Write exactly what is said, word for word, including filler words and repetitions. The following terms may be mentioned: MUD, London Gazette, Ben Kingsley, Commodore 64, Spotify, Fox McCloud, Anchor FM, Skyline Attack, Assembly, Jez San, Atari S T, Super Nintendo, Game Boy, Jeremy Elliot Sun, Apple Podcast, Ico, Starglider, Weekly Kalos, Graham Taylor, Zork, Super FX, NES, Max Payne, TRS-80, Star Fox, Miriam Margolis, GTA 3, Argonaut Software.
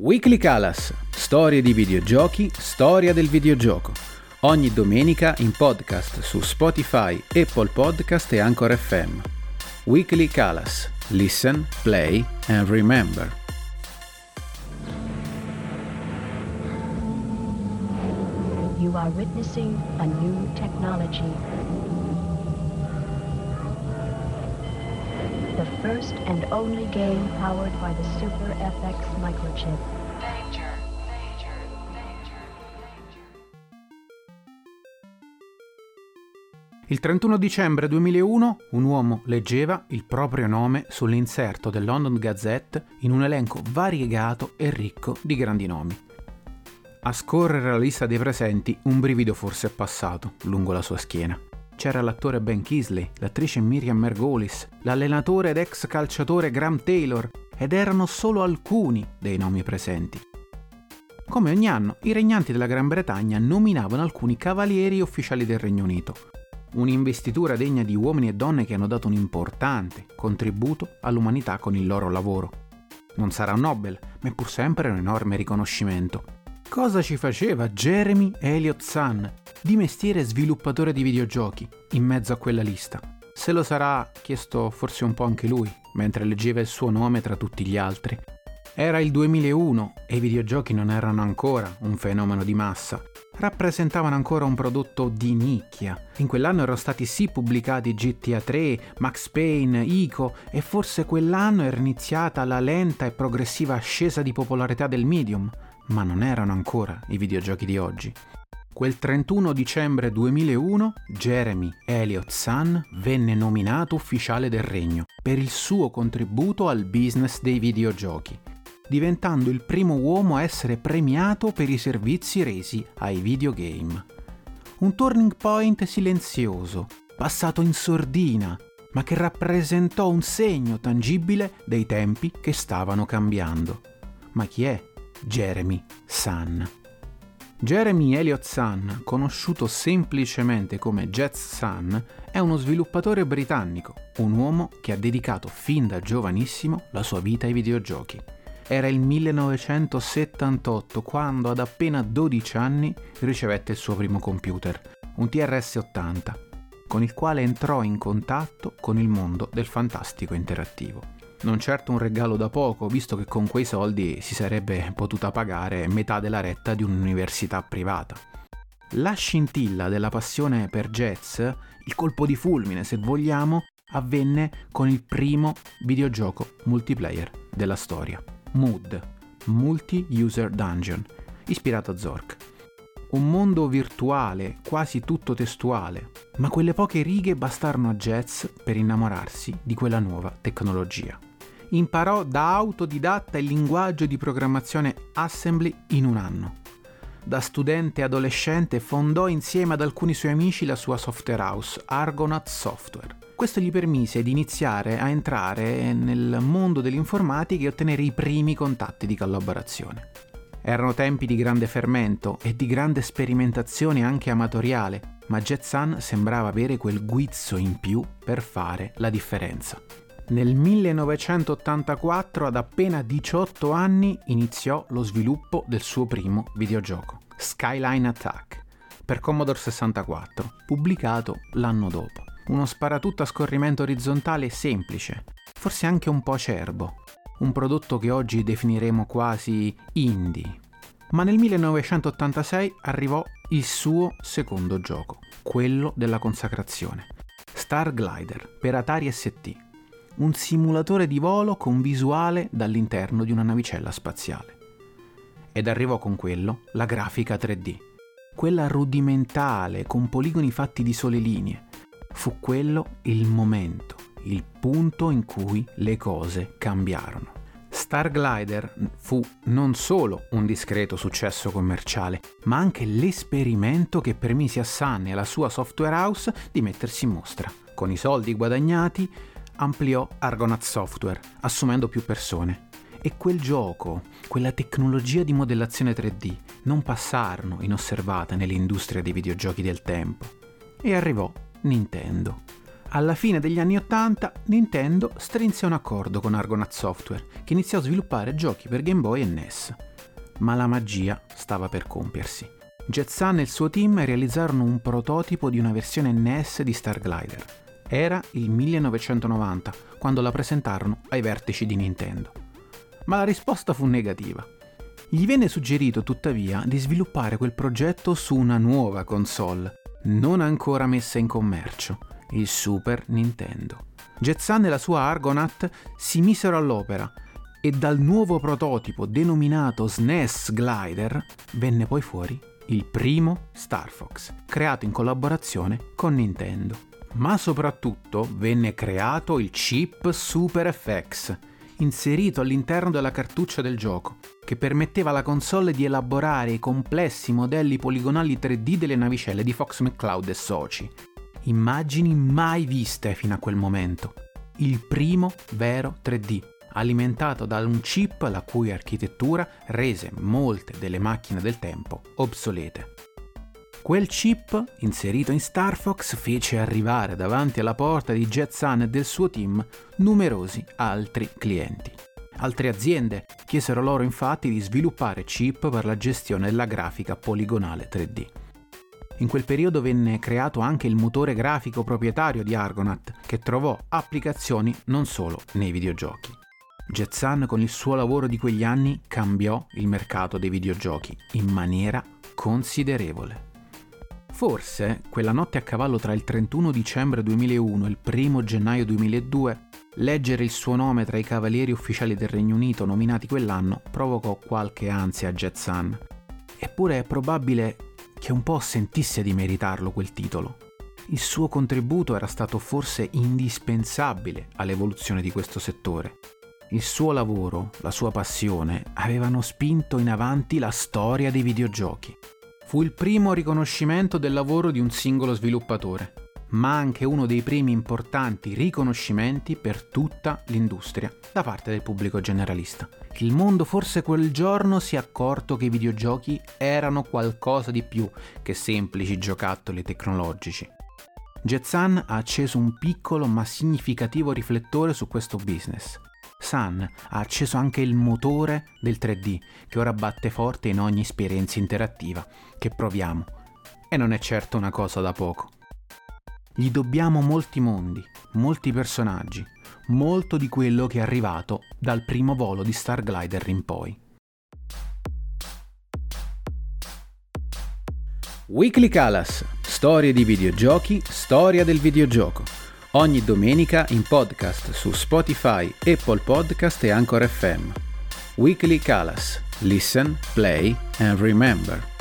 Weekly Kalos, storie di videogiochi, storia del videogioco. Ogni domenica in podcast su Spotify, Apple Podcast e Anchor F M. Weekly Kalos, listen, play and remember. You are witnessing a new technology. The first and only game powered by the Super F X microchip. Danger, danger, danger, danger. Il trentuno dicembre duemilauno un uomo leggeva il proprio nome sull'inserto del London Gazette in un elenco variegato e ricco di grandi nomi. A scorrere la lista dei presenti, un brivido forse è passato lungo la sua schiena. C'era l'attore Ben Kingsley, l'attrice Miriam Margolis, l'allenatore ed ex calciatore Graham Taylor, ed erano solo alcuni dei nomi presenti. Come ogni anno, i regnanti della Gran Bretagna nominavano alcuni cavalieri ufficiali del Regno Unito, un'investitura degna di uomini e donne che hanno dato un importante contributo all'umanità con il loro lavoro. Non sarà un Nobel, ma è pur sempre un enorme riconoscimento. Cosa ci faceva Jeremy Elliot Sun, di mestiere sviluppatore di videogiochi, in mezzo a quella lista? Se lo sarà chiesto forse un po' anche lui, mentre leggeva il suo nome tra tutti gli altri. Era il duemilauno e i videogiochi non erano ancora un fenomeno di massa, rappresentavano ancora un prodotto di nicchia. In quell'anno erano stati sì pubblicati G T A tre, Max Payne, Ico, e forse quell'anno era iniziata la lenta e progressiva ascesa di popolarità del medium, ma non erano ancora i videogiochi di oggi. Quel trentuno dicembre duemilauno Jeremy Elliot Sun venne nominato ufficiale del regno per il suo contributo al business dei videogiochi, diventando il primo uomo a essere premiato per i servizi resi ai videogame. Un turning point silenzioso, passato in sordina, ma che rappresentò un segno tangibile dei tempi che stavano cambiando. Ma chi è Jeremy Sun? Jeremy Elliot Sun, conosciuto semplicemente come Jez San, è uno sviluppatore britannico, un uomo che ha dedicato fin da giovanissimo la sua vita ai videogiochi. Era il millenovecentosettantotto quando, ad appena dodici anni, ricevette il suo primo computer, un T R S ottanta, con il quale entrò in contatto con il mondo del fantastico interattivo. Non certo un regalo da poco, visto che con quei soldi si sarebbe potuta pagare metà della retta di un'università privata. La scintilla della passione per jazz, il colpo di fulmine se vogliamo, avvenne con il primo videogioco multiplayer della storia, M U D, Multi-User Dungeon, ispirato a Zork. Un mondo virtuale, quasi tutto testuale, ma quelle poche righe bastarono a Jez per innamorarsi di quella nuova tecnologia. Imparò da autodidatta il linguaggio di programmazione Assembly in un anno. Da studente adolescente fondò insieme ad alcuni suoi amici la sua software house, Argonaut Software. Questo gli permise di iniziare a entrare nel mondo dell'informatica e ottenere i primi contatti di collaborazione. Erano tempi di grande fermento e di grande sperimentazione anche amatoriale, ma Jez San sembrava avere quel guizzo in più per fare la differenza. Nel millenovecentottantaquattro, ad appena diciotto anni, iniziò lo sviluppo del suo primo videogioco, Skyline Attack, per Commodore sessantaquattro, pubblicato l'anno dopo. Uno sparatutto a scorrimento orizzontale semplice, forse anche un po' acerbo, un prodotto che oggi definiremo quasi indie. Ma nel millenovecentottantasei arrivò il suo secondo gioco, quello della consacrazione, Starglider per Atari S T, un simulatore di volo con visuale dall'interno di una navicella spaziale. Ed arrivò con quello la grafica tre D, quella rudimentale con poligoni fatti di sole linee. Fu quello il momento, il punto in cui le cose cambiarono. Starglider fu non solo un discreto successo commerciale, ma anche l'esperimento che permise a Sun e alla sua software house di mettersi in mostra. Con i soldi guadagnati ampliò Argonaut Software, assumendo più persone. E quel gioco, quella tecnologia di modellazione tre D, non passarono inosservate nell'industria dei videogiochi del tempo. E arrivò Nintendo. Alla fine degli anni ottanta, Nintendo strinse un accordo con Argonaut Software, che iniziò a sviluppare giochi per Game Boy e N E S. Ma la magia stava per compiersi. Jez San e il suo team realizzarono un prototipo di una versione N E S di Starglider. Era il millenovecentonovanta, quando la presentarono ai vertici di Nintendo. Ma la risposta fu negativa. Gli venne suggerito tuttavia di sviluppare quel progetto su una nuova console, non ancora messa in commercio, il Super Nintendo. Jez San e la sua Argonaut si misero all'opera e dal nuovo prototipo denominato S N E S Glider venne poi fuori il primo Star Fox, creato in collaborazione con Nintendo. Ma soprattutto venne creato il chip Super F X, inserito all'interno della cartuccia del gioco, che permetteva alla console di elaborare i complessi modelli poligonali tre D delle navicelle di Fox McCloud e soci. Immagini mai viste fino a quel momento. Il primo vero tre D, alimentato da un chip la cui architettura rese molte delle macchine del tempo obsolete. Quel chip, inserito in Star Fox, fece arrivare davanti alla porta di Jez San e del suo team numerosi altri clienti. Altre aziende chiesero loro infatti di sviluppare chip per la gestione della grafica poligonale tre D. In quel periodo venne creato anche il motore grafico proprietario di Argonaut, che trovò applicazioni non solo nei videogiochi. Jez San con il suo lavoro di quegli anni cambiò il mercato dei videogiochi in maniera considerevole. Forse quella notte a cavallo tra il trentuno dicembre duemilauno e il primo gennaio duemiladue, leggere il suo nome tra i cavalieri ufficiali del Regno Unito nominati quell'anno provocò qualche ansia a Jez San. Eppure è probabile che un po' sentisse di meritarlo quel titolo. Il suo contributo era stato forse indispensabile all'evoluzione di questo settore. Il suo lavoro, la sua passione, avevano spinto in avanti la storia dei videogiochi. Fu il primo riconoscimento del lavoro di un singolo sviluppatore, ma anche uno dei primi importanti riconoscimenti per tutta l'industria da parte del pubblico generalista. Il mondo forse quel giorno si è accorto che i videogiochi erano qualcosa di più che semplici giocattoli tecnologici. Jez San ha acceso un piccolo ma significativo riflettore su questo business. San ha acceso anche il motore del tre D, che ora batte forte in ogni esperienza interattiva che proviamo, e non è certo una cosa da poco. Gli dobbiamo molti mondi, molti personaggi, molto di quello che è arrivato dal primo volo di Starglider in poi. Weekly Kalos, storie di videogiochi, storia del videogioco. Ogni domenica in podcast su Spotify, Apple Podcast e Anchor F M. Weekly Kalos. Listen, play and remember.